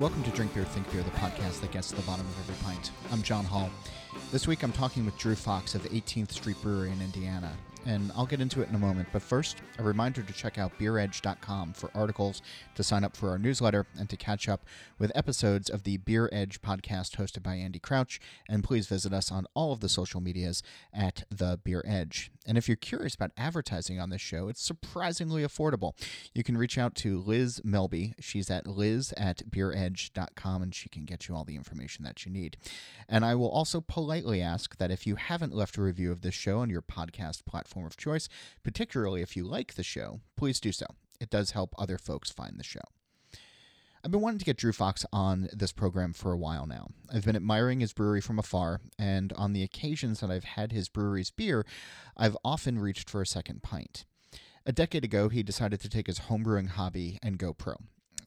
Welcome to Drink Beer, Think Beer, the podcast that gets to the bottom of every pint. I'm John Hall. This week I'm talking with Drew Fox of 18th Street Brewery in Indiana, and I'll get into it in a moment. But first, a reminder to check out BeerEdge.com for articles, to sign up for our newsletter, and to catch up with episodes of the Beer Edge podcast hosted by Andy Crouch. And please visit us on all of the social medias at The Beer Edge. And if you're curious about advertising on this show, it's surprisingly affordable. You can reach out to Liz Melby. She's at liz@beeredge.com, and she can get you all the information that you need. And I will also politely ask that if you haven't left a review of this show on your podcast platform of choice, particularly if you like the show, please do so. It does help other folks find the show. I've been wanting to get Drew Fox on this program for a while now. I've been admiring his brewery from afar, and on the occasions that I've had his brewery's beer, I've often reached for a second pint. A decade ago, he decided to take his homebrewing hobby and go pro.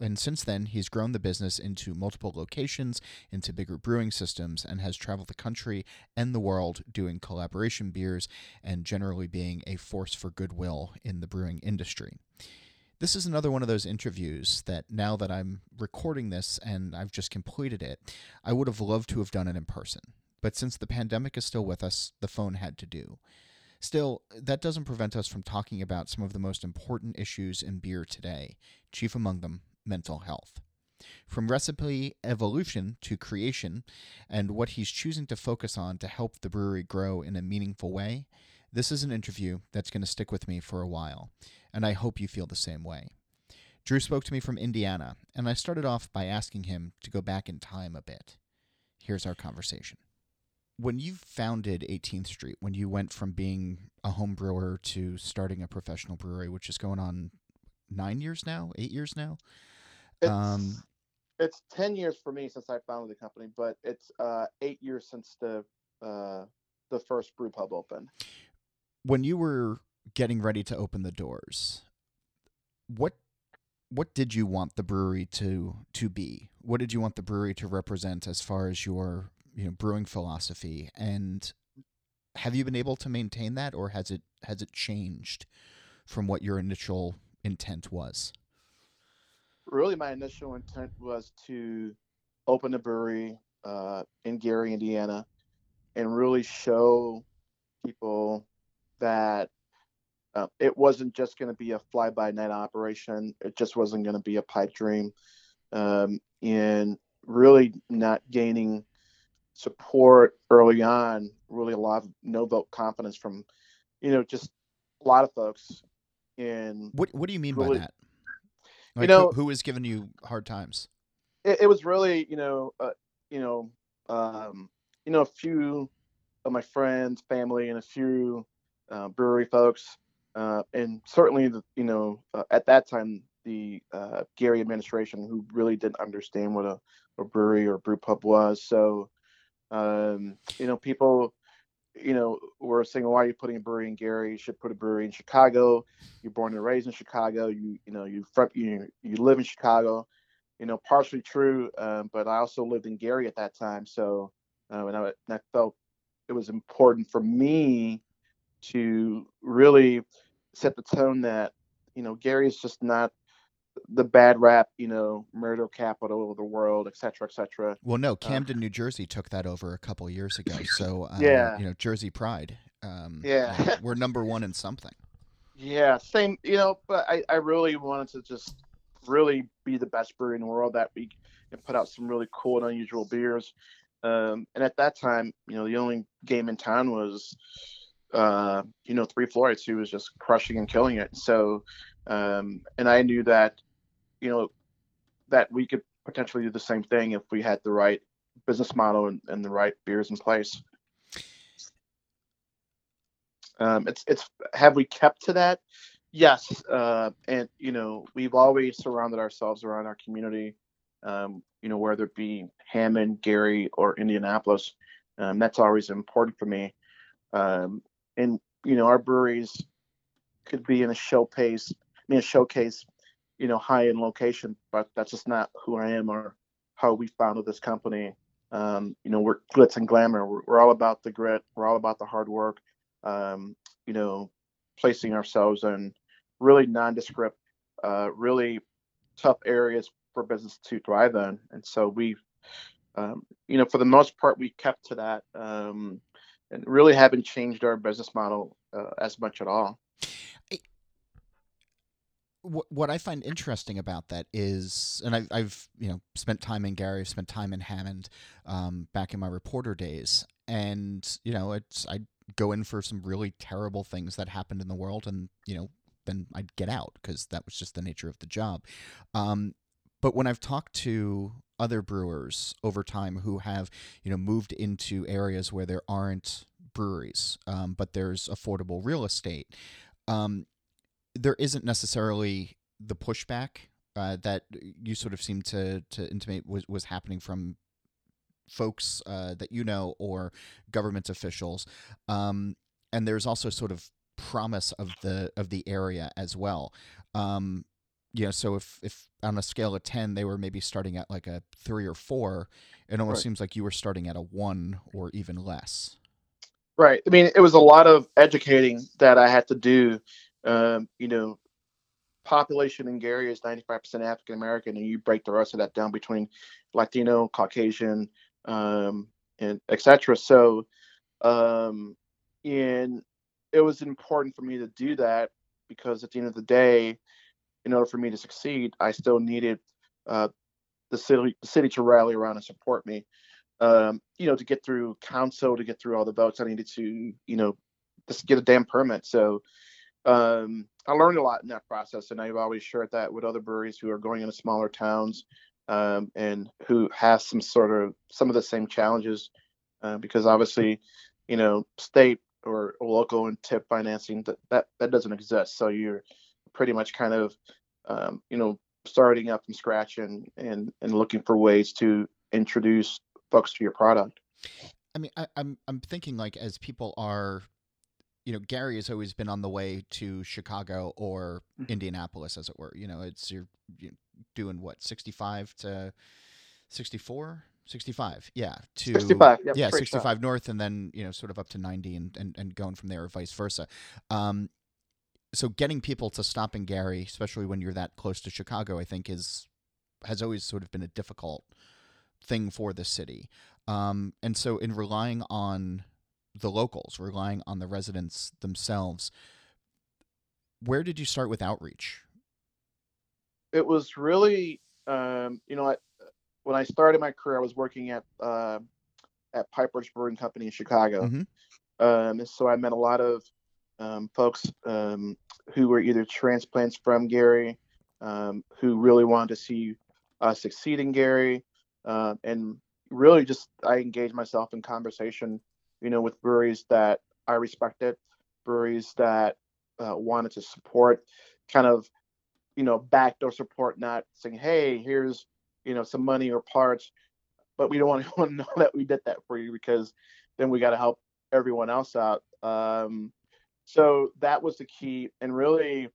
And since then, he's grown the business into multiple locations, into bigger brewing systems, and has traveled the country and the world doing collaboration beers and generally being a force for goodwill in the brewing industry. This is another one of those interviews that, now that I'm recording this and I've just completed it, I would have loved to have done it in person. But since the pandemic is still with us, the phone had to do. Still, that doesn't prevent us from talking about some of the most important issues in beer today, chief among them, mental health. From recipe evolution to creation and what he's choosing to focus on to help the brewery grow in a meaningful way, this is an interview that's going to stick with me for a while, and I hope you feel the same way. Drew spoke to me from Indiana, and I started off by asking him to go back in time a bit. Here's our conversation. When you founded 18th Street, when you went from being a home brewer to starting a professional brewery, which is going on 9 years now, 8 years now? It's 10 years for me since I founded the company, but it's 8 years since the first brew pub opened. When you were getting ready to open the doors, what did you want the brewery to be? What did you want the brewery to represent as far as your brewing philosophy? And have you been able to maintain that, or has it changed from what your initial intent was? Really, my initial intent was to open a brewery in Gary, Indiana, and really show people that it wasn't just going to be a fly-by-night operation. It just wasn't going to be a pipe dream, and really not gaining support early on, really a lot of no-vote confidence from, just a lot of folks. And what do you mean really by that? Like, who was giving you hard times? It was really, a few of my friends, family, and a few brewery folks, and certainly, at that time, the Gary administration, who really didn't understand what a brewery or brew pub was. So, people. We're saying, why are you putting a brewery in Gary? You should put a brewery in Chicago. You're born and raised in Chicago. You live in Chicago. Partially true, but I also lived in Gary at that time. So, and I felt it was important for me to really set the tone that Gary is just not the bad rap, murder capital of the world, etc. Well, no, Camden, New Jersey took that over a couple of years ago. So, yeah. Jersey pride. We're number one in something. Yeah, same, but I really wanted to just really be the best brewery in the world that week and put out some really cool and unusual beers. And at that time, the only game in town was, Three Floyds, who was just crushing and killing it. So, and I knew that, that we could potentially do the same thing if we had the right business model and the right beers in place. It's have we kept to that? Yes. And we've always surrounded ourselves around our community, whether it be Hammond, Gary, or Indianapolis. That's always important for me. Our breweries could be in a showcase, high-end location, but that's just not who I am or how we founded this company. We're glitz and glamour. We're all about the grit. We're all about the hard work, placing ourselves in really nondescript, really tough areas for business to thrive on. And so we, for the most part, we kept to that and really haven't changed our business model as much at all. What I find interesting about that is, and I've spent time in Gary, I've spent time in Hammond, back in my reporter days, and I'd go in for some really terrible things that happened in the world, and then I'd get out because that was just the nature of the job. But when I've talked to other brewers over time who have moved into areas where there aren't breweries, but there's affordable real estate, there isn't necessarily the pushback that you sort of seem to intimate was happening from folks that or government officials, and there's also sort of promise of the area as well. So if on a scale of 10 they were maybe starting at like a 3 or 4, it almost seems like you were starting at a 1 or even less. Right. I mean, it was a lot of educating that I had to do. Population in Gary is 95% African American, and you break the rest of that down between Latino, Caucasian, and etc. So, and it was important for me to do that because at the end of the day, in order for me to succeed, I still needed the city to rally around and support me. To get through council, to get through all the votes, I needed to just get a damn permit. So. I learned a lot in that process, and I've always shared that with other breweries who are going into smaller towns and who have some of the same challenges because obviously, state or local and TIP financing that doesn't exist. So you're pretty much kind of, starting up from scratch and looking for ways to introduce folks to your product. I mean, I'm thinking like as people are. Gary has always been on the way to Chicago or Indianapolis, as it were. You're doing what, 65 to 64? 65, yeah. 65, yeah. 65 sure. North, and then, sort of up to 90 and going from there, or vice versa. So getting people to stop in Gary, especially when you're that close to Chicago, I think has always sort of been a difficult thing for the city. And so in relying on the locals, relying on the residents themselves, where did you start with outreach? It was really, when I started my career, I was working at Pipeworks Brewing Company in Chicago. Mm-hmm. And so I met a lot of folks who were either transplants from Gary, who really wanted to see us succeed in Gary. And really just, I engaged myself in conversation with breweries that I respected, breweries that wanted to support, kind of, backdoor support, not saying, hey, here's, some money or parts, but we don't want to know that we did that for you because then we got to help everyone else out. So that was the key, and really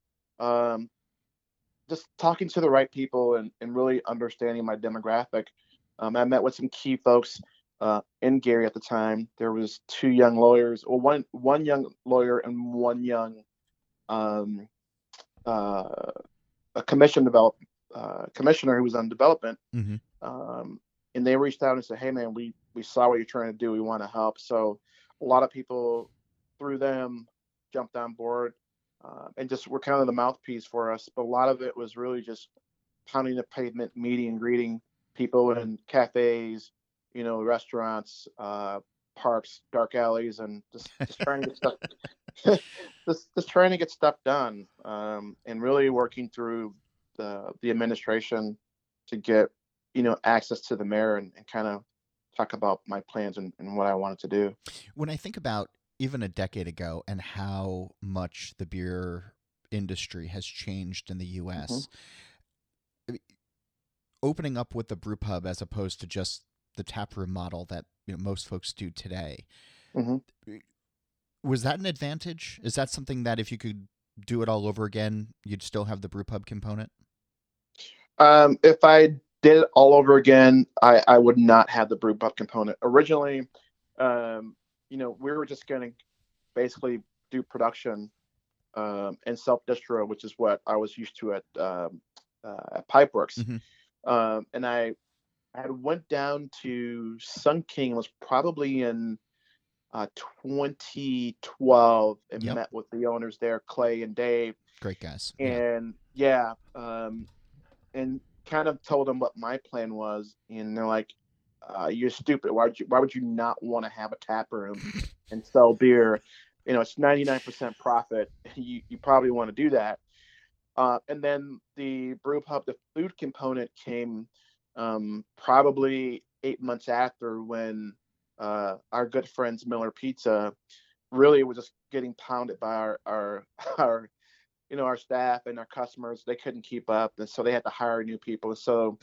just talking to the right people and really understanding my demographic. I met with some key folks in Gary at the time. There was two young lawyers, or one young lawyer and one young a commissioner who was on development. Mm-hmm. And they reached out and said, hey man, we saw what you're trying to do, we want to help. So a lot of people through them jumped on board and just were kind of the mouthpiece for us. But a lot of it was really just pounding the pavement, meeting and greeting people in cafes, restaurants, parks, dark alleys, and just trying to get stuff, just trying to get stuff done, and really working through the administration to get, access to the mayor and kind of talk about my plans and what I wanted to do. When I think about even a decade ago and how much the beer industry has changed in the U.S., mm-hmm. Opening up with the brew pub as opposed to just the taproom model that most folks do today. Mm-hmm. Was that an advantage? Is that something that if you could do it all over again, you'd still have the brew pub component? If I did it all over again, I would not have the brew pub component. Originally, we were just going to basically do production and self-distro, which is what I was used to at Pipeworks. Mm-hmm. And I had went down to Sun King. It was probably in 2012, and met with the owners there, Clay and Dave. Great guys. And and kind of told them what my plan was, and they're like, "You're stupid. Why would you not want to have a tap room and sell beer? You know, it's 99% profit. You probably want to do that." And then the brew pub, the food component came probably 8 months after, when our good friends Miller Pizza really was just getting pounded by our our staff and our customers. They couldn't keep up, and so they had to hire new people. So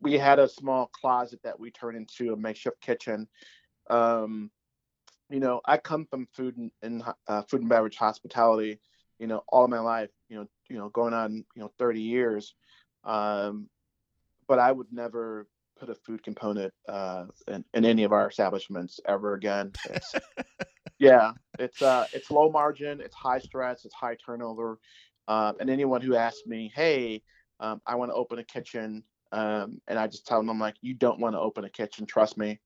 we had a small closet that we turned into a makeshift kitchen. I come from food and beverage hospitality, all my life, going on, 30 years. But I would never put a food component in any of our establishments ever again. It's low margin, it's high stress, it's high turnover. And anyone who asks me, "Hey, I want to open a kitchen," and I just tell them, I'm like, "You don't want to open a kitchen. Trust me."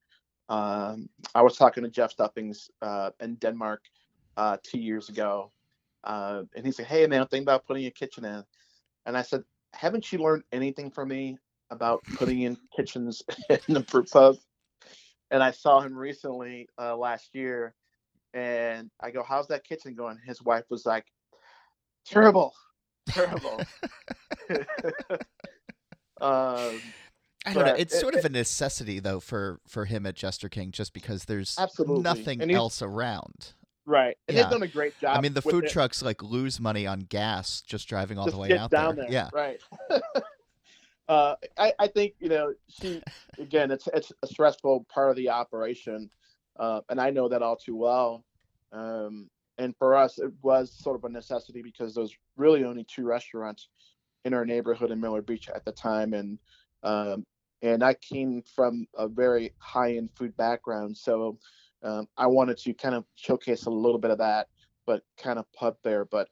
I was talking to Jeff Stuffings in Denmark 2 years ago, and he said, "Hey man, I'm thinking about putting a kitchen in." And I said, "Haven't you learned anything from me about putting in kitchens in the brew pub?" And I saw him recently last year, and I go, "How's that kitchen going?" His wife was like, "Terrible." I don't know. It's sort of a necessity, though, for him at Jester King, just because there's nothing else around. Right. And they've done a great job. I mean, the food trucks lose money on gas just driving all the way out down there. Yeah. Right. I think, it's a stressful part of the operation. And I know that all too well. And for us, it was sort of a necessity because there's really only two restaurants in our neighborhood in Miller Beach at the time. And I came from a very high-end food background. So I wanted to kind of showcase a little bit of that, but kind of pub there. But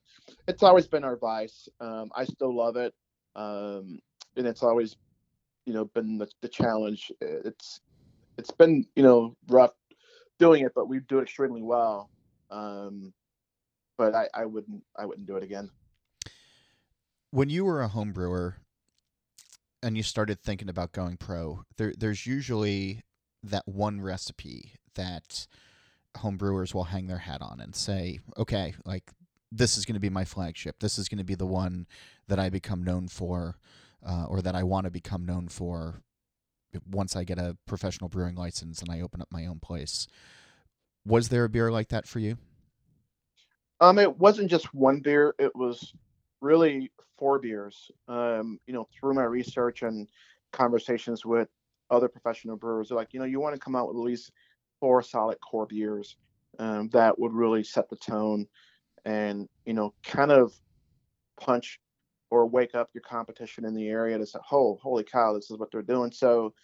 it's always been our vice. I still love it. And it's always, been the challenge. It's been, rough doing it, but we do it extremely well. But I wouldn't do it again. When you were a home brewer and you started thinking about going pro, there's usually that one recipe that home brewers will hang their hat on and say, "Okay, this is going to be my flagship. This is going to be the one that I become known for, or that I want to become known for once I get a professional brewing license and I open up my own place." Was there a beer like that for you? It wasn't just one beer. It was really four beers. Through my research and conversations with other professional brewers, they're like, you want to come out with at least four solid core beers that would really set the tone and, kind of punch or wake up your competition in the area to say, "Oh, holy cow, this is what they're doing." So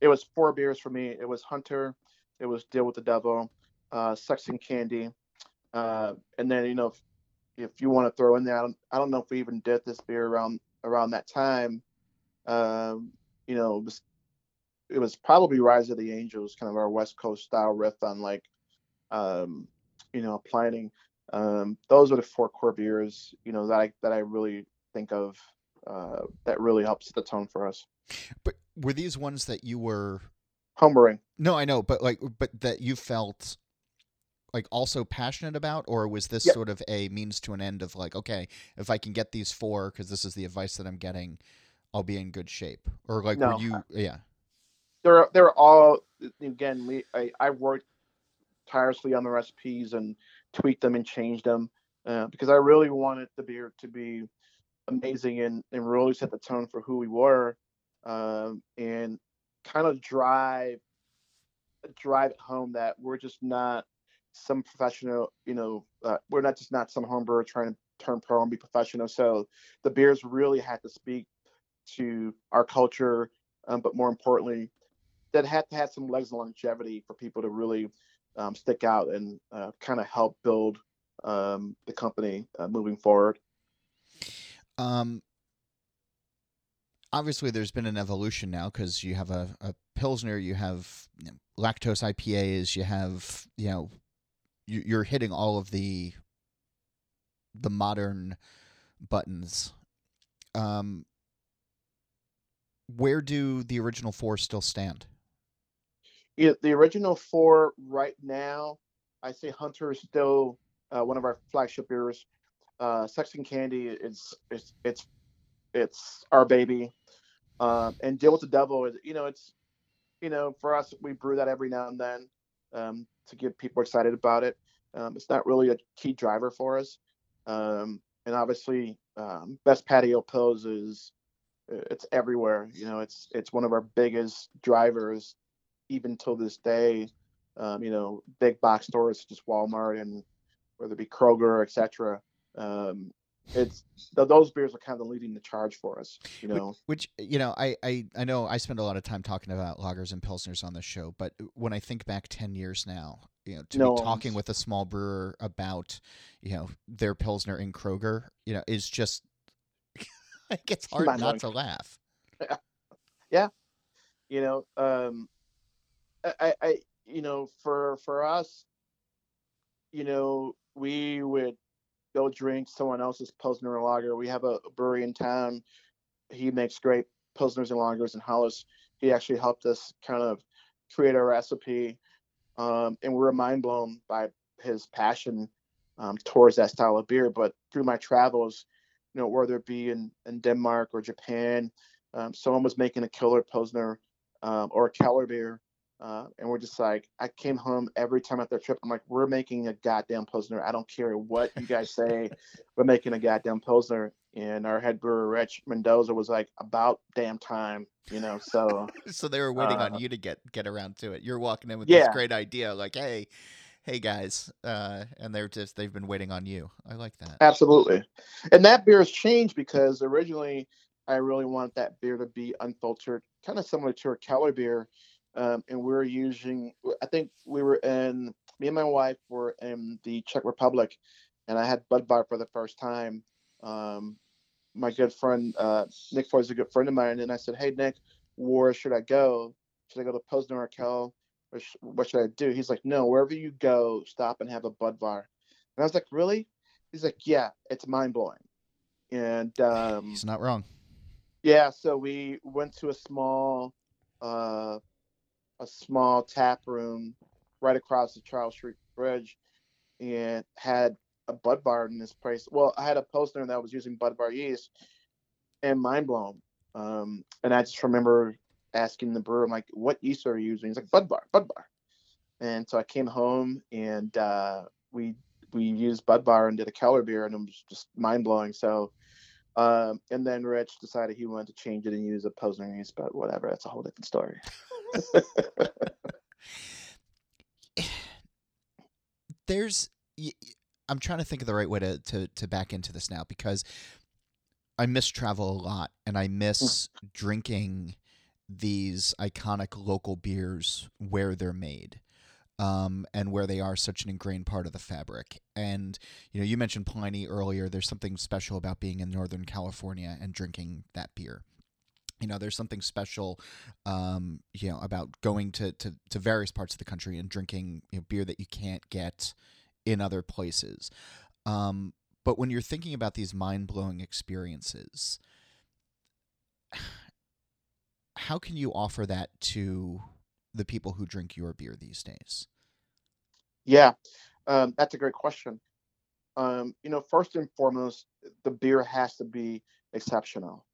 it was four beers for me. It was Hunter. It was Deal with the Devil, Sex and Candy. And then, if you want to throw in there, I don't know if we even did this beer around that time. It was probably Rise of the Angels, kind of our West Coast style riff on planning. Those are the four core beers, that I really think of, that really helps the tone for us. But were these ones that you were homebrewing? No, I know, but that you felt also passionate about, or was this sort of a means to an end of okay, if I can get these four, cause this is the advice that I'm getting, I'll be in good shape? Or no. Were you, They're all, again, I worked tirelessly on the recipes and tweaked them and changed them because I really wanted the beer to be amazing and really set the tone for who we were and kind of drive it home that we're just not some professional, we're not some home brewer trying to turn pro and be professional. So the beers really had to speak to our culture, but more importantly, that had to have some legs of longevity for people to really stick out and kind of help build the company moving forward. obviously there's been an evolution now because you have a Pilsner, you have lactose IPAs, you have, you know, you're hitting all of the modern buttons. Where do the original four still stand? Yeah, the original four right now, I say Hunter is still one of our flagship beers. Sexton Candy it's our baby, and Deal with the Devil is, you know, it's, you know, for us, we brew that every now and then to get people excited about it. It's not really a key driver for us, and obviously Best Patio Pills is, it's everywhere. You know, it's one of our biggest drivers even till this day. You know, big box stores such as Walmart and whether it be Kroger, etc. It's those beers are kind of leading the charge for us, you know. Which you know, I know I spend a lot of time talking about lagers and pilsners on this show, but when I think back 10 years now, you know, be talking with a small brewer about, you know, their pilsner in Kroger, you know, is just like it's hard not to laugh. Yeah, you know, I you know, for us, you know, we would go drink someone else's Pilsner or lager. We have a brewery in town. He makes great Pilsners and lagers in Hollis. He actually helped us kind of create our recipe. And we were mind blown by his passion towards that style of beer. But through my travels, you know, whether it be in Denmark or Japan, someone was making a killer Pilsner or a Keller beer. And we're just like, I came home every time after a trip. I'm like, we're making a goddamn Pilsner. I don't care what you guys say. We're making a goddamn Pilsner. And our head brewer, Rich Mendoza, was like, about damn time, you know, so. So they were waiting on you to get around to it. You're walking in with this great idea. Like, hey guys. And they've been waiting on you. I like that. Absolutely. And that beer has changed because originally I really wanted that beer to be unfiltered, kind of similar to a Keller beer. And we were using, I think me and my wife were in the Czech Republic, and I had Budvar for the first time. My good friend, Nick Foy, is a good friend of mine. And I said, hey, Nick, where should I go? Should I go to Pilsner or Kell? What should I do? He's like, no, wherever you go, stop and have a Budvar. And I was like, really? He's like, yeah, it's mind blowing. And he's not wrong. Yeah. So we went to a small tap room right across the Charles Street Bridge and had a Budvar in this place. Well, I had a Pilsner that was using Budvar yeast, and mind blown. And I just remember asking the brewer, I'm like, what yeast are you using? He's like, Budvar. And so I came home and we used Budvar and did a Keller beer, and it was just mind blowing. So, and then Rich decided he wanted to change it and use a Pilsner yeast, but whatever, that's a whole different story. I'm trying to think of the right way to back into this now, because I miss travel a lot and I miss drinking these iconic local beers where they're made, and where they are such an ingrained part of the fabric. And, you know, you mentioned Pliny earlier. There's something special about being in Northern California and drinking that beer. You know, there's something special, you know, about going to various parts of the country and drinking, you know, beer that you can't get in other places. But when you're thinking about these mind-blowing experiences, how can you offer that to the people who drink your beer these days? Yeah, that's a great question. You know, first and foremost, the beer has to be exceptional.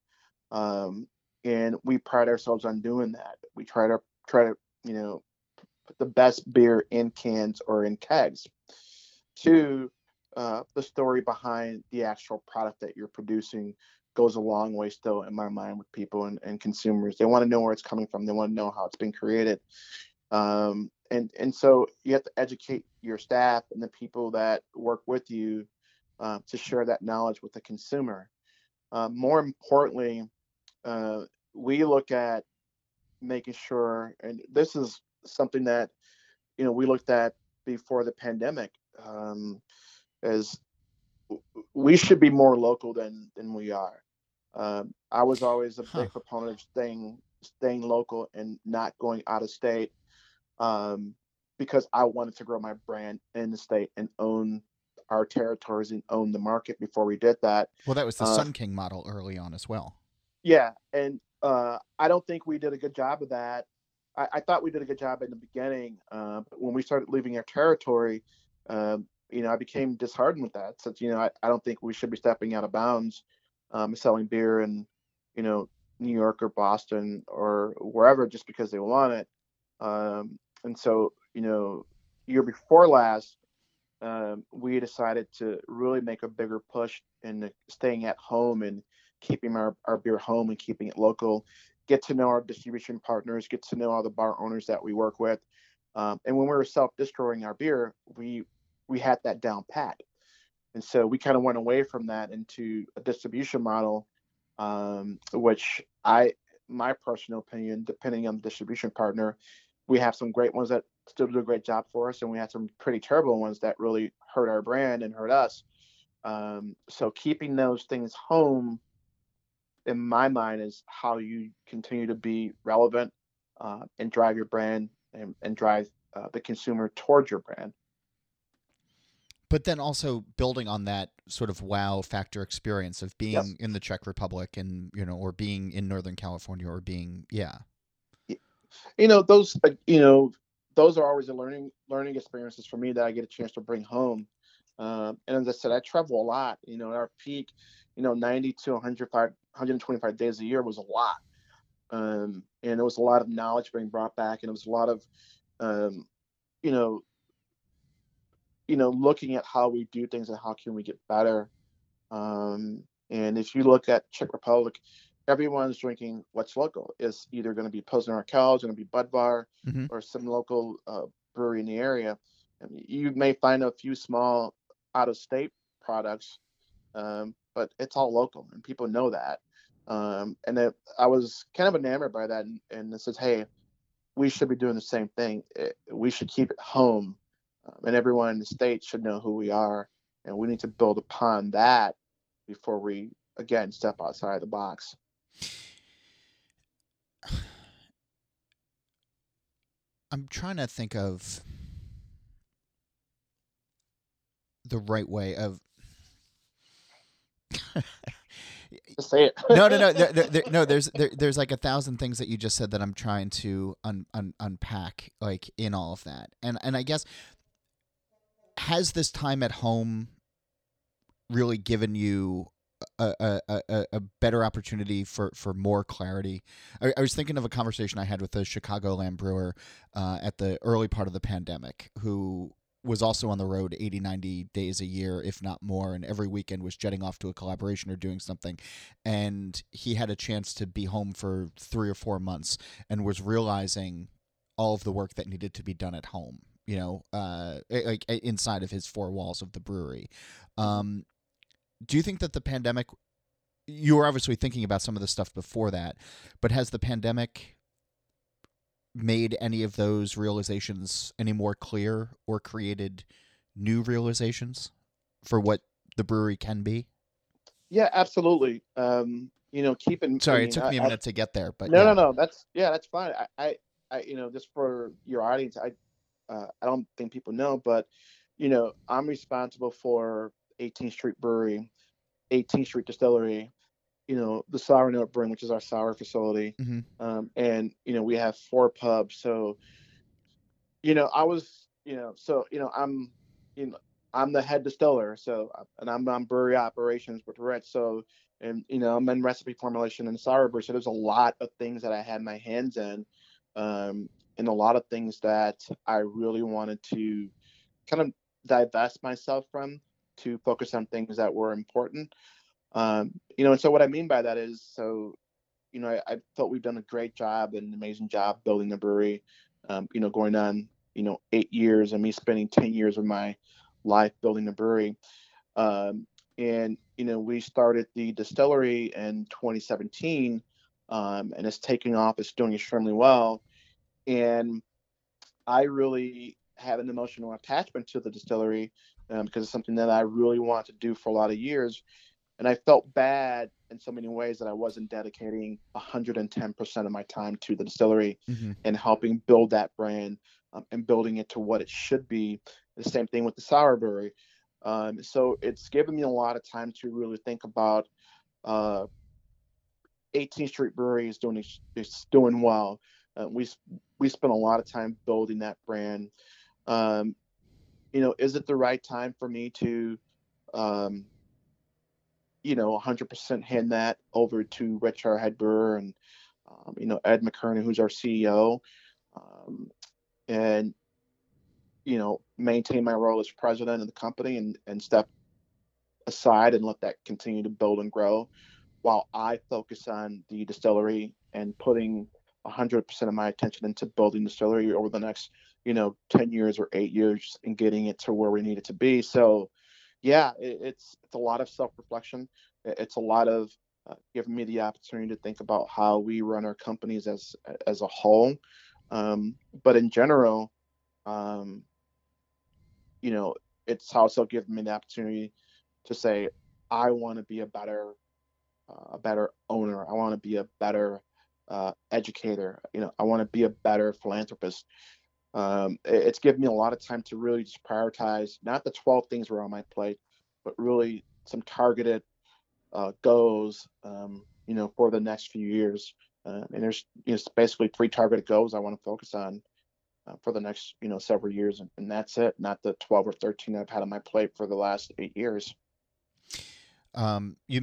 And we pride ourselves on doing that. We try to, you know, put the best beer in cans or in kegs. Two, the story behind the actual product that you're producing goes a long way still in my mind with people and consumers. They want to know where it's coming from. They want to know how it's been created. And so you have to educate your staff and the people that work with you to share that knowledge with the consumer. More importantly, we look at making sure, and this is something that, you know, we looked at before the pandemic, as we should be more local than we are. I was always a big proponent of staying local and not going out of state, because I wanted to grow my brand in the state and own our territories and own the market before we did that. Well, that was the Sun King model early on as well. Yeah. And I don't think we did a good job of that. I thought we did a good job in the beginning. But when we started leaving our territory, I became disheartened with that. Since, I don't think we should be stepping out of bounds, selling beer in, New York or Boston or wherever, just because they want it. And so, year before last, we decided to really make a bigger push in staying at home and keeping our beer home and keeping it local, get to know our distribution partners, get to know all the bar owners that we work with. And when we were self-distillerying our beer, we had that down pat. And so we kind of went away from that into a distribution model, which my personal opinion, depending on the distribution partner, we have some great ones that still do a great job for us, and we had some pretty terrible ones that really hurt our brand and hurt us. So keeping those things home, in my mind, is how you continue to be relevant and drive your brand and drive the consumer towards your brand. But then also building on that sort of wow factor experience of being in the Czech Republic and, or being in Northern California or being, those are always a learning experiences for me that I get a chance to bring home. And as I said, I travel a lot, at our peak, 90 to 125 days a year was a lot. And it was a lot of knowledge being brought back. And it was a lot of, looking at how we do things and how can we get better. And if you look at Czech Republic, everyone's drinking what's local. It's either going to be Pilsner Urquell, going to be Budvar, or some local brewery in the area. I mean, you may find a few small out-of-state products, but it's all local, and people know that. And that I was kind of enamored by that, and it says, hey, we should be doing the same thing. We should keep it home. And everyone in the state should know who we are, and we need to build upon that before we, again, step outside the box. I'm trying to think of the right way of... Just say it. No. No. There's like 1,000 things that you just said that I'm trying to unpack, like, in all of that. And I guess... has this time at home really given you a better opportunity for more clarity? I was thinking of a conversation I had with a Chicagoland brewer at the early part of the pandemic who was also on the road 80, 90 days a year, if not more, and every weekend was jetting off to a collaboration or doing something. And he had a chance to be home for 3 or 4 months and was realizing all of the work that needed to be done at home, like inside of his four walls of the brewery. Do you think that the pandemic, you were obviously thinking about some of the stuff before that, but has the pandemic made any of those realizations any more clear or created new realizations for what the brewery can be? Yeah, absolutely. It took me a minute to get there, but no, that's fine. I just for your audience, I don't think people know, but, I'm responsible for 18th Street Brewery, 18th Street Distillery, the Sour Note Brewing, which is our sour facility. We have 4 pubs. So, I'm the head distiller. So, and I'm on brewery operations with Rich. So, and, I'm in recipe formulation and sour brew. So there's a lot of things that I had my hands in. And a lot of things that I really wanted to kind of divest myself from to focus on things that were important. And so what I mean by that is, I felt we've done a great job and an amazing job building the brewery, going on, 8 years and me spending 10 years of my life building the brewery. We started the distillery in 2017 and it's taking off. It's doing extremely well. And I really have an emotional attachment to the distillery because it's something that I really wanted to do for a lot of years. And I felt bad in so many ways that I wasn't dedicating 110% of my time to the distillery and helping build that brand and building it to what it should be. The same thing with the sour brewery. So it's given me a lot of time to really think about 18th Street Brewery is doing well. We spent a lot of time building that brand. Is it the right time for me to, 100% hand that over to Richard Hedberg and, Ed McKernie, who's our CEO, maintain my role as president of the company and step aside and let that continue to build and grow while I focus on the distillery and putting 100% of my attention into building the distillery over the next, 10 years or 8 years and getting it to where we need it to be. So, yeah, it's a lot of self-reflection. It's a lot of giving me the opportunity to think about how we run our companies as a whole. But in general, it's also given me the opportunity to say, I want to be a better owner. I want to be a better educator. I want to be a better philanthropist. It's given me a lot of time to really just prioritize not the 12 things were on my plate, but really some targeted goals, for the next few years. And there's basically 3 targeted goals I want to focus on for the next, several years. And that's it, not the 12 or 13 I've had on my plate for the last 8 years. You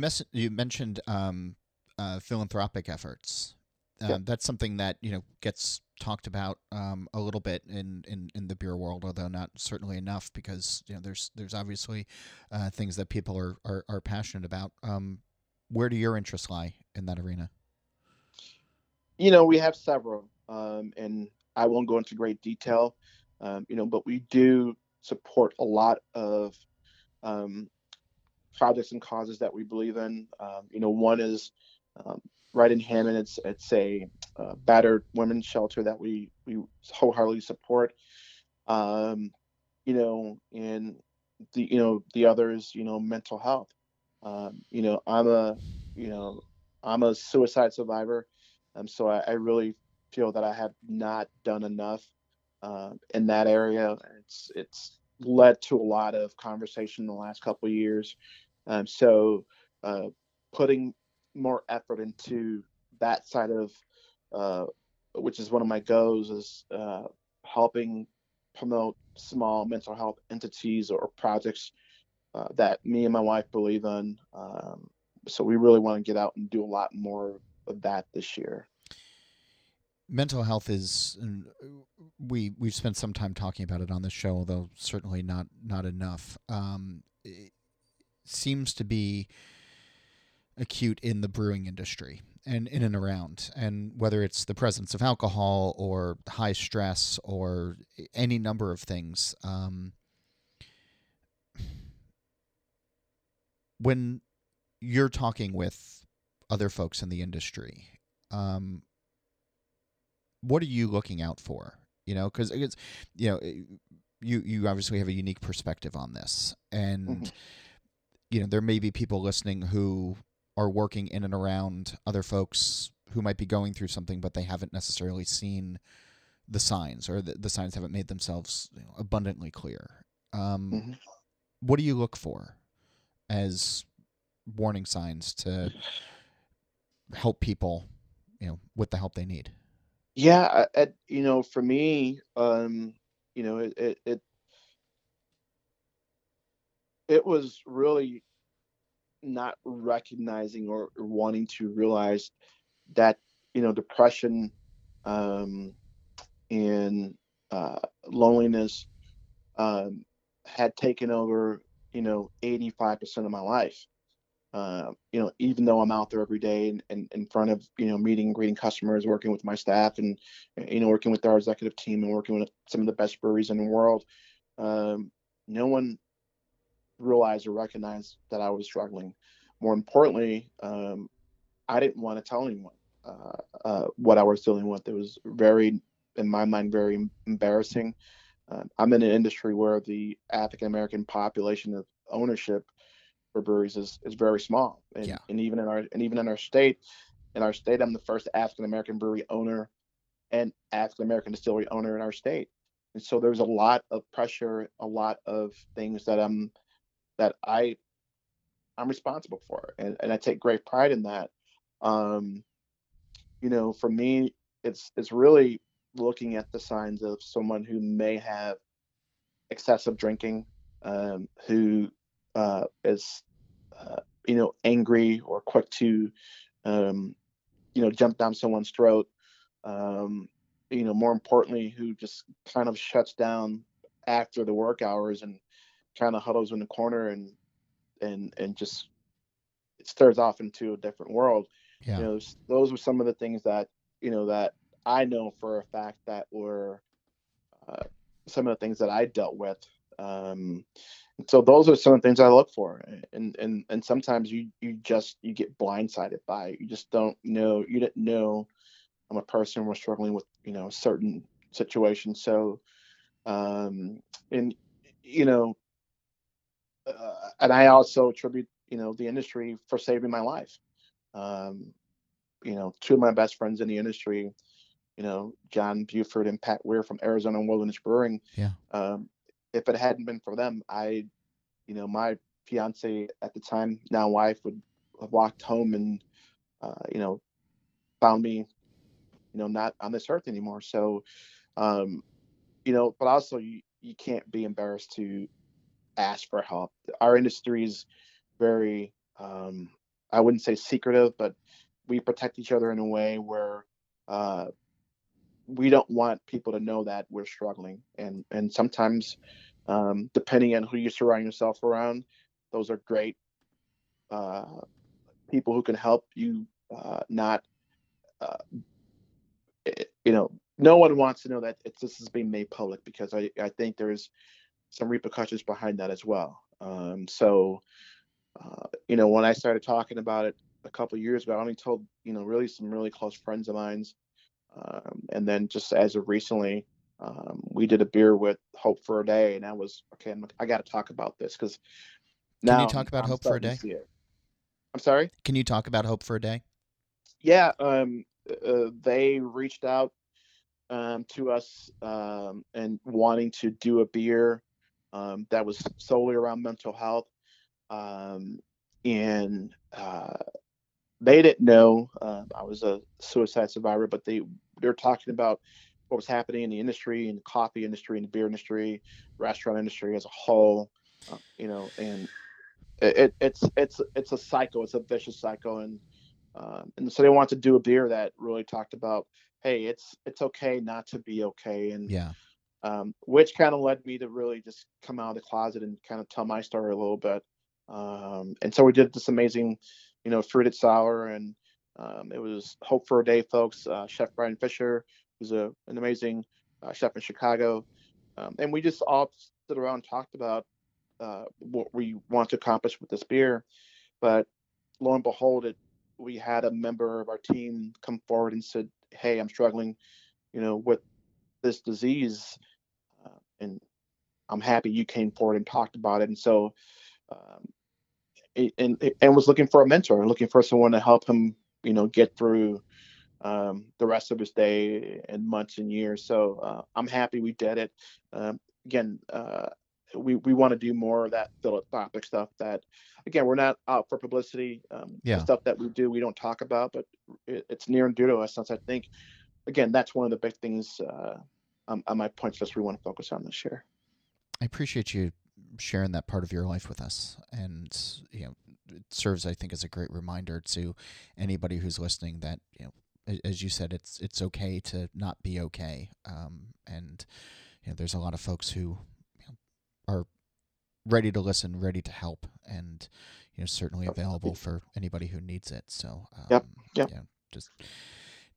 mentioned philanthropic efforts. That's something that, gets talked about a little bit in the beer world, although not certainly enough, because there's obviously things that people are passionate about. Where do your interests lie in that arena? We have several, and I won't go into great detail, but we do support a lot of projects and causes that we believe in. One is right in Hammond, it's a battered women's shelter that we wholeheartedly support. And the other is mental health. I'm a suicide survivor, so I really feel that I have not done enough in that area. It's led to a lot of conversation in the last couple of years. So putting more effort into that side of which is one of my goals is helping promote small mental health entities or projects that me and my wife believe in. So we really want to get out and do a lot more of that this year. Mental health is, we've spent some time talking about it on the show, although certainly not enough. It seems to be acute in the brewing industry and in and around, and whether it's the presence of alcohol or high stress or any number of things. When you're talking with other folks in the industry, what are you looking out for? Because it's, you obviously have a unique perspective on this, and there may be people listening who are working in and around other folks who might be going through something, but they haven't necessarily seen the signs, or the signs haven't made themselves abundantly clear. What do you look for as warning signs to help people, with the help they need? Yeah. For me, it was really not recognizing or wanting to realize that, depression, and, loneliness, had taken over, 85% of my life. Even though I'm out there every day and in front of, meeting, greeting customers, working with my staff and, working with our executive team and working with some of the best breweries in the world, no one realized or recognized that I was struggling. More importantly, I didn't want to tell anyone what I was dealing with. It was very, in my mind, very embarrassing. I'm in an industry where the African American population of ownership for breweries is very small. And, yeah. and even in our state, I'm the first African American brewery owner and African American distillery owner in our state. And so there's a lot of pressure, a lot of things that I'm responsible for, and I take great pride in that. For me, it's really looking at the signs of someone who may have excessive drinking, who is, angry or quick to, jump down someone's throat. More importantly, who just kind of shuts down after the work hours and kind of huddles in the corner and just it stirs off into a different world. Yeah. Those were some of the things that I know for a fact that were some of the things that I dealt with. So those are some of the things I look for. And sometimes you get blindsided by it. You just don't know. You didn't know I'm a person who's struggling with, a certain situation. So, and I also attribute, the industry for saving my life. Two of my best friends in the industry, John Buford and Pat Weir from Arizona and Wilderness Brewing. Yeah. If it hadn't been for them, my fiance at the time, now wife, would have walked home and, found me, not on this earth anymore. So, but also you can't be embarrassed to ask for help. Our industry is very, I wouldn't say secretive, but we protect each other in a way where we don't want people to know that we're struggling. And sometimes, depending on who you surround yourself around, those are great people who can help you no one wants to know that this is being made public, because I think there's some repercussions behind that as well. So when I started talking about it a couple of years ago, I only told, really some really close friends of mine. And then just as of recently, we did a beer with Hope for a Day, and I was, okay, I got to talk about this because now. Can you talk about Hope for a Day? I'm sorry? Can you talk about Hope for a Day? Yeah. They reached out to us and wanting to do a beer that was solely around mental health. They didn't know I was a suicide survivor, but they were talking about what was happening in the industry, in the coffee industry, in the beer industry, restaurant industry as a whole, and it's a cycle. It's a vicious cycle. And so they wanted to do a beer that really talked about, hey, it's okay not to be okay. And yeah. Which kind of led me to really just come out of the closet and kind of tell my story a little bit. And so we did this amazing, fruited sour, and it was Hope for a Day folks, Chef Brian Fisher, who's an amazing chef in Chicago. And we just all stood around and talked about what we want to accomplish with this beer. But lo and behold, we had a member of our team come forward and said, hey, I'm struggling, with this disease. And I'm happy you came forward and talked about it. And so, and was looking for a mentor, looking for someone to help him, get through the rest of his day and months and years. So I'm happy we did it. We want to do more of that philanthropic stuff that, again, we're not out for publicity. The stuff that we do, we don't talk about, but it's near and dear to us. Since I think, again, that's one of the big things on my punch list we want to focus on this year. I appreciate you sharing that part of your life with us. And, it serves, I think, as a great reminder to anybody who's listening that, as you said, it's okay to not be okay. And there's a lot of folks who are ready to listen, ready to help, and certainly available for anybody who needs it. So yep. Just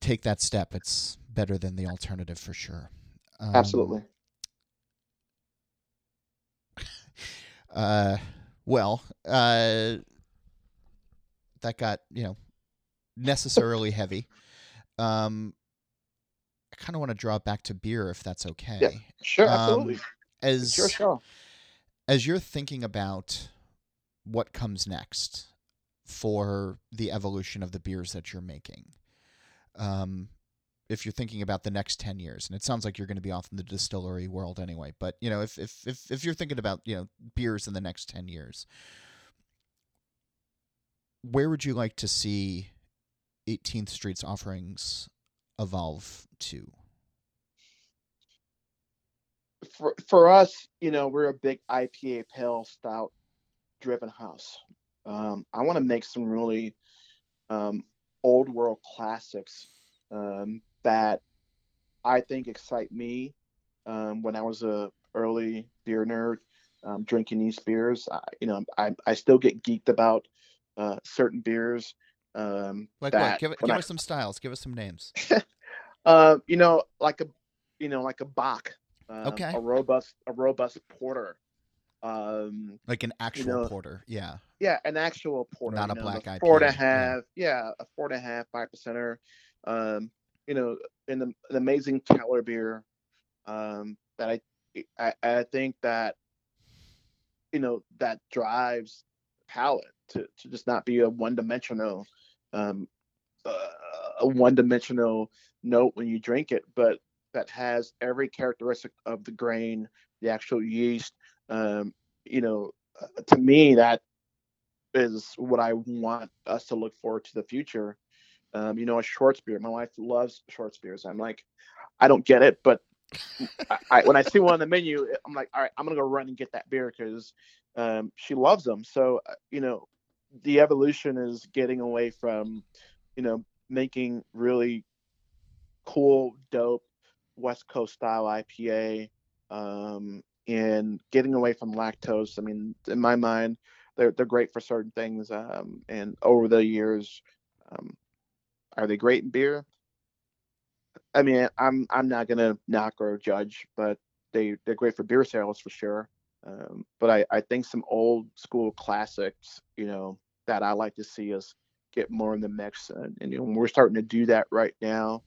take that step. It's better than the alternative for sure. Absolutely. That got necessarily heavy. I kind of want to draw it back to beer, if that's okay. Yeah, sure, absolutely. As you're thinking about what comes next for the evolution of the beers that you're making. If you're thinking about the next 10 years, and it sounds like you're going to be off in the distillery world anyway, but you know, if you're thinking about, you know, beers in the next 10 years, where would you like to see 18th Street's offerings evolve to? For us, you know, we're a big IPA pale stout driven house. I want to make some really old world classics that I think excite me. When I was a early beer nerd, drinking these beers, I still get geeked about certain beers. Like what? Give us some styles. Give us some names. Like a Bock. Okay. A robust porter. Like an actual porter. Yeah. Yeah, an actual porter. Not a black IPA. 4.5. Yeah, a 4.5, 5%er. An amazing Keller beer. That I think that, that drives palate to just not be a one dimensional note when you drink it, but that has every characteristic of the grain, the actual yeast. To me, that is what I want us to look forward to the future. A Schwarz beer. My wife loves Schwarz beers. I'm like, I don't get it, but when I see one on the menu, I'm like, all right, I'm gonna go run and get that beer because she loves them. So the evolution is getting away from, making really cool, dope West Coast style IPA, and getting away from lactose. I mean, in my mind, they're great for certain things. And over the years, are they great in beer? I mean, I'm not gonna knock or judge, but they're great for beer sales for sure. But I think some old school classics, that I like to see us get more in the mix, and we're starting to do that right now.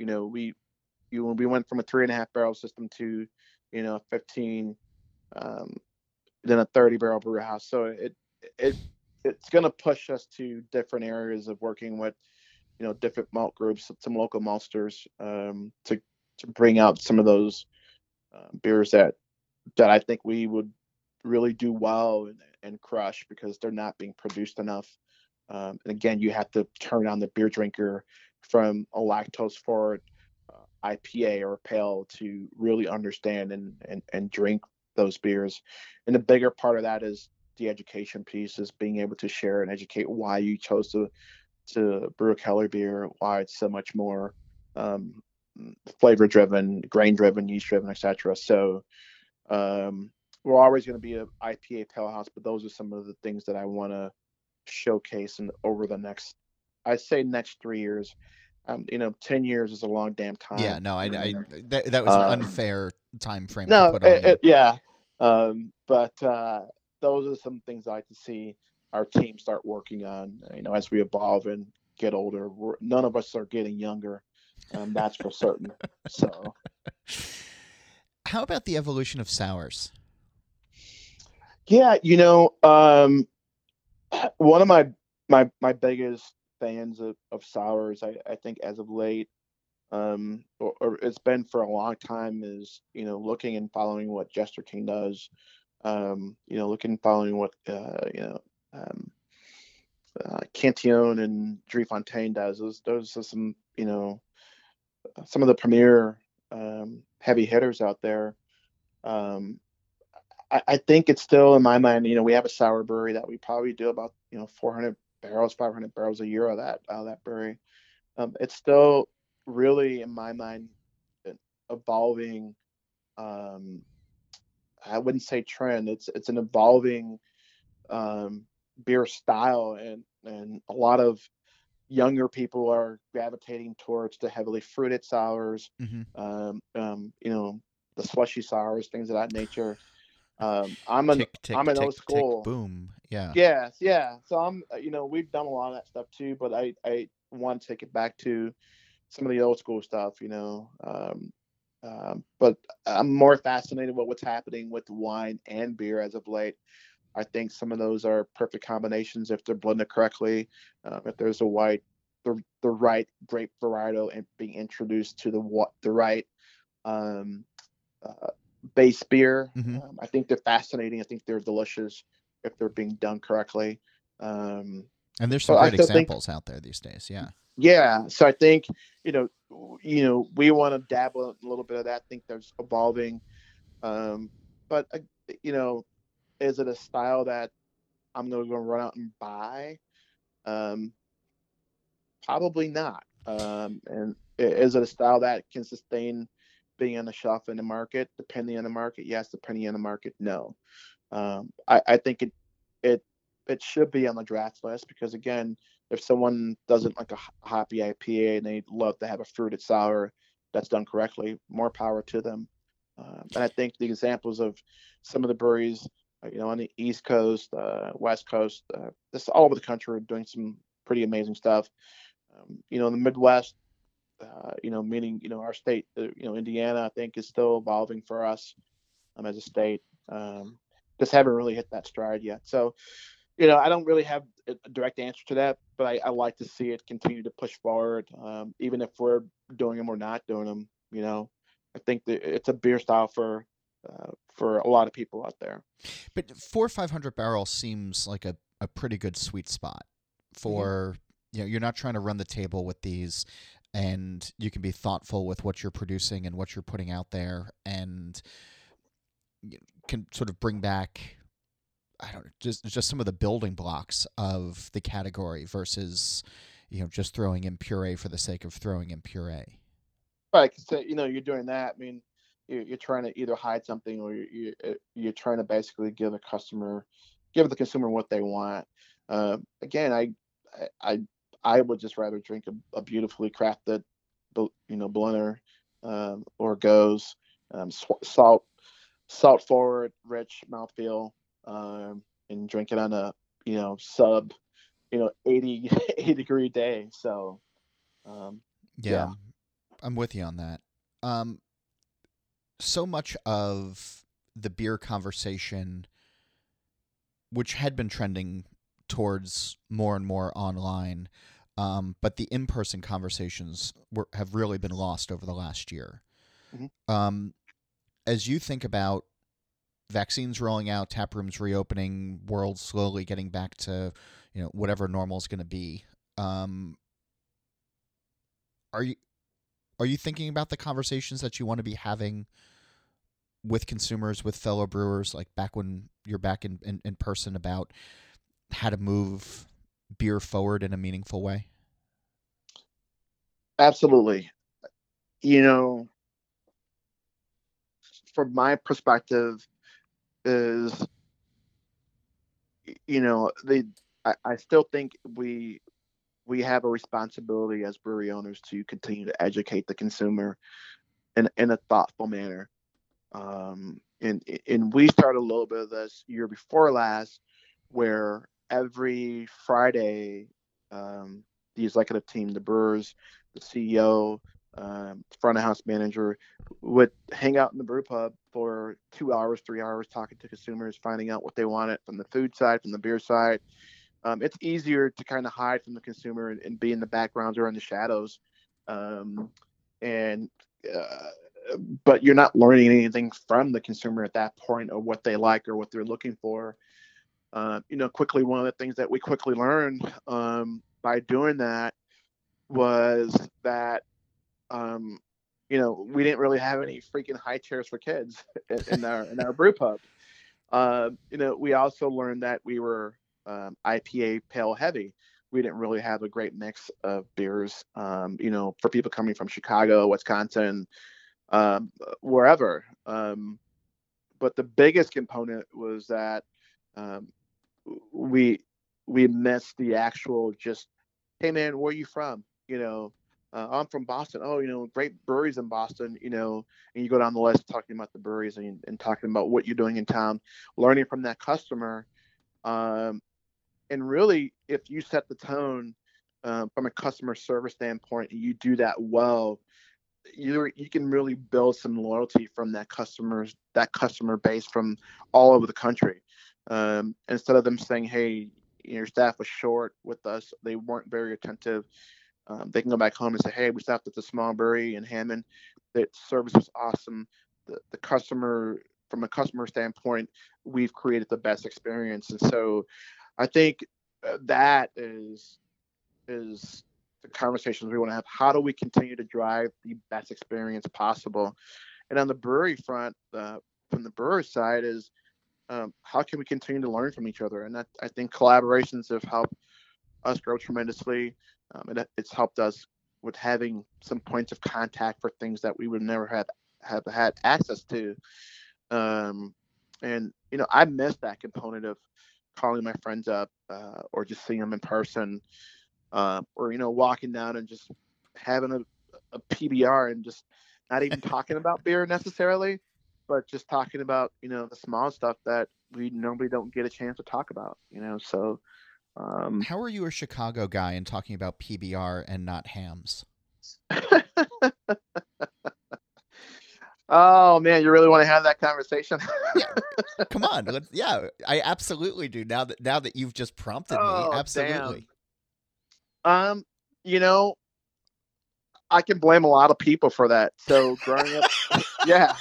We went from a 3.5 barrel system to, a 15, then a 30 barrel brew house. So it's going to push us to different areas of working with, different malt groups, some local maltsters, to bring out some of those beers that I think we would really do well and crush because they're not being produced enough. And again, you have to turn on the beer drinker from a lactose forward IPA or pale to really understand and drink those beers. And the bigger part of that is the education piece, is being able to share and educate why you chose to brew a Keller beer, why it's so much more flavor driven, grain driven, yeast driven, etc. So we're always going to be an IPA pale house, but those are some of the things that I want to showcase and over the next, I'd say next 3 years. 10 years is a long damn time. Yeah, no, that was an unfair time frame. No, to put on it. Yeah. But those are some things I can see our team start working on, as we evolve and get older. None of us are getting younger. That's for certain. So how about the evolution of sours? Yeah. One of my biggest fans of sours, I think as of late, or it's been for a long time, is, looking and following what Jester King does, looking and following what, Cantillon and Drie Fontaine does. Those are some, some of the premier heavy hitters out there. I think it's still, in my mind, we have a sour brewery that we probably do about 400 barrels, 500 barrels a year of that brewery. It's still really, in my mind, evolving. I wouldn't say trend. It's an evolving beer style, and a lot of younger people are gravitating towards the heavily fruited sours, mm-hmm. The slushy sours, things of that nature. I'm an old school. Boom. Yeah. Yes. Yeah. So we've done a lot of that stuff too, but I want to take it back to some of the old school stuff, but I'm more fascinated with what's happening with wine and beer as of late. I think some of those are perfect combinations if they're blended correctly. If there's a white, the right grape varietal and being introduced to the right base beer. Mm-hmm. I think they're fascinating. I think they're delicious if they're being done correctly. And there's some great examples out there these days. Yeah. Yeah. So I think, we want to dabble in a little bit of that. I think there's evolving. But, is it a style that I'm going to run out and buy? Probably not. And is it a style that can sustain being on the shelf in the market? Depending on the market, yes. Depending on the market, no. I think it should be on the draft list because, again, if someone doesn't like a hoppy IPA and they love to have a fruited sour that's done correctly, more power to them. And I think the examples of some of the breweries, on the East Coast, West Coast, just all over the country are doing some pretty amazing stuff. In the Midwest, meaning, our state, Indiana, I think is still evolving for us as a state. Just haven't really hit that stride yet. So, I don't really have a direct answer to that, but I like to see it continue to push forward, even if we're doing them or not doing them. I think that it's a beer style for a lot of people out there. But 400 or 500 barrel seems like a pretty good sweet spot for, mm-hmm. You're not trying to run the table with these, and you can be thoughtful with what you're producing and what you're putting out there, and can sort of bring back, just some of the building blocks of the category versus, just throwing in puree for the sake of throwing in puree. Right. So, you're doing that. I mean, you're trying to either hide something or you're trying to basically give the consumer what they want. Again, I would just rather drink a beautifully crafted, blender, or goes, salt forward, rich mouthfeel, and drink it on a, sub, 80 degree day. So, yeah. I'm with you on that. So much of the beer conversation, which had been trending towards more and more online, but the in-person conversations have really been lost over the last year. Mm-hmm. As you think about vaccines rolling out, tap rooms reopening, world slowly getting back to, whatever normal is going to be, Are you thinking about the conversations that you want to be having with consumers, with fellow brewers, like back when you're back in person, about how to move beer forward in a meaningful way? Absolutely. From my perspective is, I still think we have a responsibility as brewery owners to continue to educate the consumer in a thoughtful manner. And we started a little bit of this year before last, where every Friday, the executive team, the brewers, the CEO, front of house manager would hang out in the brew pub for 2 hours, 3 hours, talking to consumers, finding out what they wanted from the food side, from the beer side. It's easier to kind of hide from the consumer and be in the background or in the shadows. But you're not learning anything from the consumer at that point, or what they like or what they're looking for. Quickly, one of the things that we quickly learned by doing that was that, we didn't really have any freaking high chairs for kids in our brew pub. We also learned that we were, IPA pale heavy. We didn't really have a great mix of beers, for people coming from Chicago, Wisconsin, wherever. But the biggest component was that we missed the actual just, hey man, where are you from? I'm from Boston. Oh, great breweries in Boston, and you go down the list talking about the breweries and talking about what you're doing in town, learning from that customer. And really, if you set the tone from a customer service standpoint, and you do that well, you can really build some loyalty from that customer base from all over the country. Instead of them saying, hey, your staff was short with us, they weren't very attentive. They can go back home and say, hey, we stopped at the small brewery in Hammond. The service was awesome. The customer, from a customer standpoint, we've created the best experience. And so I think that is the conversations we want to have. How do we continue to drive the best experience possible? And on the brewery front, from the brewer side is, how can we continue to learn from each other? And that, I think collaborations have helped us grow tremendously. And it's helped us with having some points of contact for things that we would never have had access to. And, you know, I miss that component of calling my friends up or just seeing them in person or, you know, walking down and just having a PBR and just not even talking about beer necessarily, but just talking about, you know, the small stuff that we normally don't get a chance to talk about, you know, so. How are you a Chicago guy and talking about PBR and not hams? Oh man, you really want to have that conversation? Yeah. Come on. Yeah, I absolutely do. Now that you've just prompted me, absolutely. Damn. You know, I can blame a lot of people for that. So growing up, yeah.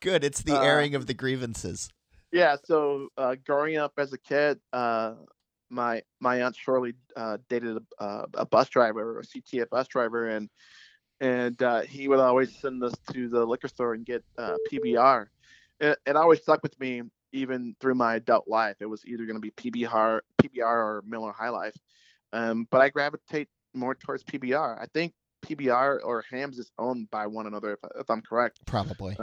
Good. It's the airing of the grievances. Yeah, so growing up as a kid, my aunt Shirley dated a bus driver, a CTF bus driver, and he would always send us to the liquor store and get PBR. It always stuck with me even through my adult life. It was either going to be PBR or Miller High Life, but I gravitate more towards PBR. I think PBR or hams is owned by one another, if I'm correct. Probably.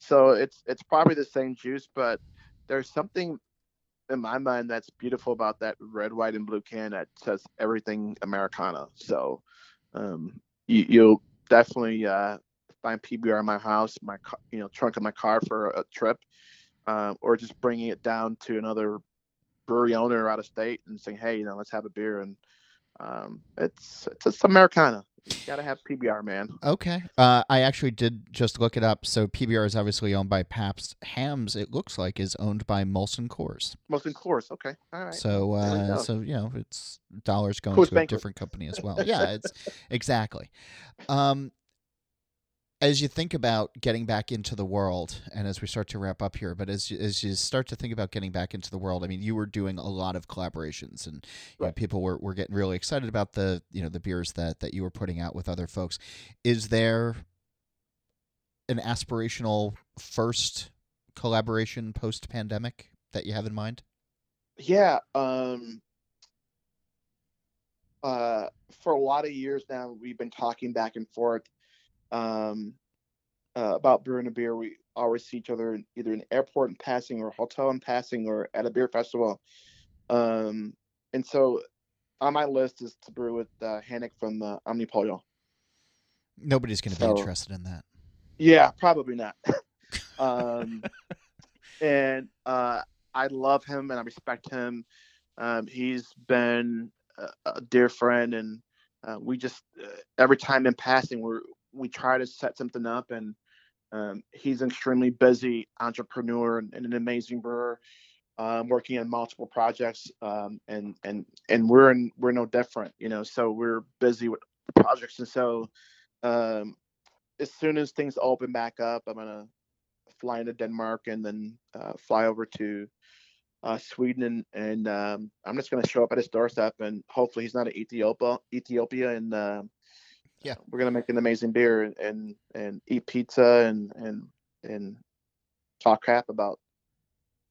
So it's probably the same juice, but there's something in my mind that's beautiful about that red, white, and blue can that says everything Americana. So you'll definitely find PBR in my house, my trunk of my car for a trip, or just bringing it down to another brewery owner out of state and saying, hey, let's have a beer. And it's Americana. You gotta have PBR, man. Okay. I actually did just look it up. So PBR is obviously owned by Pabst. Hams, it looks like, is owned by Molson Coors. Molson Coors. Okay. All right. So, it's dollars going Coors to Banker. A different company as well. Yeah. It's exactly. As you think about getting back into the world, and as we start to wrap up here, but as you start to think about getting back into the world, I mean, you were doing a lot of collaborations, and you know, people were getting really excited about the beers that you were putting out with other folks. Is there an aspirational first collaboration post-pandemic that you have in mind? Yeah. For a lot of years now, we've been talking back and forth about brewing a beer. We always see each other either in an airport and passing, or a hotel and passing, or at a beer festival. And so on my list is to brew with Henok from Omnipollo. Nobody's going to be interested in that. Yeah, probably not. And I love him and I respect him. He's been a dear friend, and we just every time in passing we try to set something up, and he's an extremely busy entrepreneur and an amazing brewer, working on multiple projects. And we're no different, so we're busy with projects. And so as soon as things open back up, I'm going to fly into Denmark and then fly over to Sweden. And I'm just going to show up at his doorstep, and hopefully he's not in Ethiopia. And, yeah, we're gonna make an amazing beer and eat pizza and talk crap about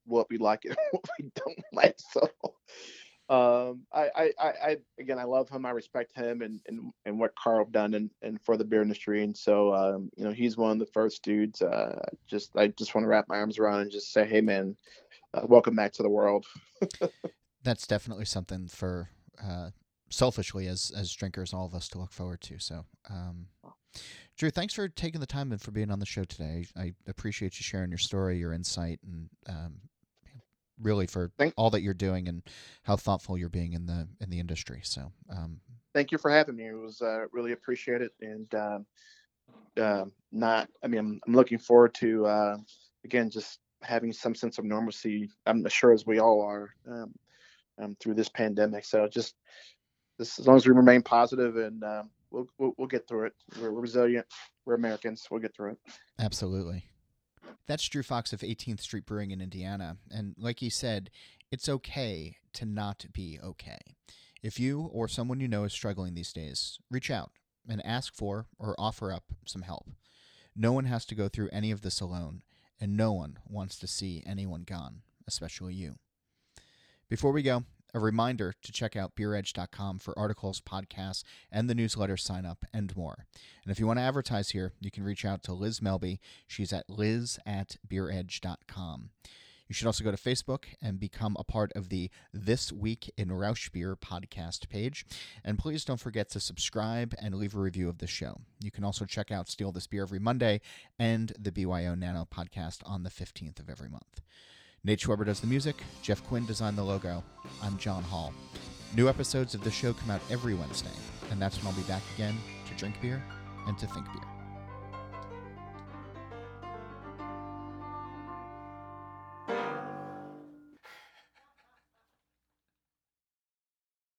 what we like and what we don't like. So, I love him. I respect him and what Carl done and for the beer industry. And so, he's one of the first dudes. I just want to wrap my arms around and just say, hey man, welcome back to the world. That's definitely something for. Selfishly as drinkers, all of us to look forward to. So, Drew, thanks for taking the time and for being on the show today. I appreciate you sharing your story, your insight, and really for all that you're doing and how thoughtful you're being in the industry. So, thank you for having me. It was really appreciated, and I'm looking forward to again just having some sense of normalcy, I'm sure as we all are, through this pandemic. So just as long as we remain positive, and we'll get through it. We're resilient. We're Americans. We'll get through it. Absolutely. That's Drew Fox of 18th Street Brewing in Indiana. And like he said, it's okay to not be okay. If you or someone you know is struggling these days, reach out and ask for or offer up some help. No one has to go through any of this alone, and no one wants to see anyone gone, especially you. Before we go, a reminder to check out BeerEdge.com for articles, podcasts, and the newsletter sign-up, and more. And if you want to advertise here, you can reach out to Liz Melby. She's at liz@beeredge.com. You should also go to Facebook and become a part of the This Week in Rausch Beer podcast page. And please don't forget to subscribe and leave a review of the show. You can also check out Steal This Beer every Monday and the BYO Nano podcast on the 15th of every month. Nate Schwarber does the music. Jeff Quinn designed the logo. I'm John Hall. New episodes of the show come out every Wednesday, and that's when I'll be back again to drink beer and to think beer.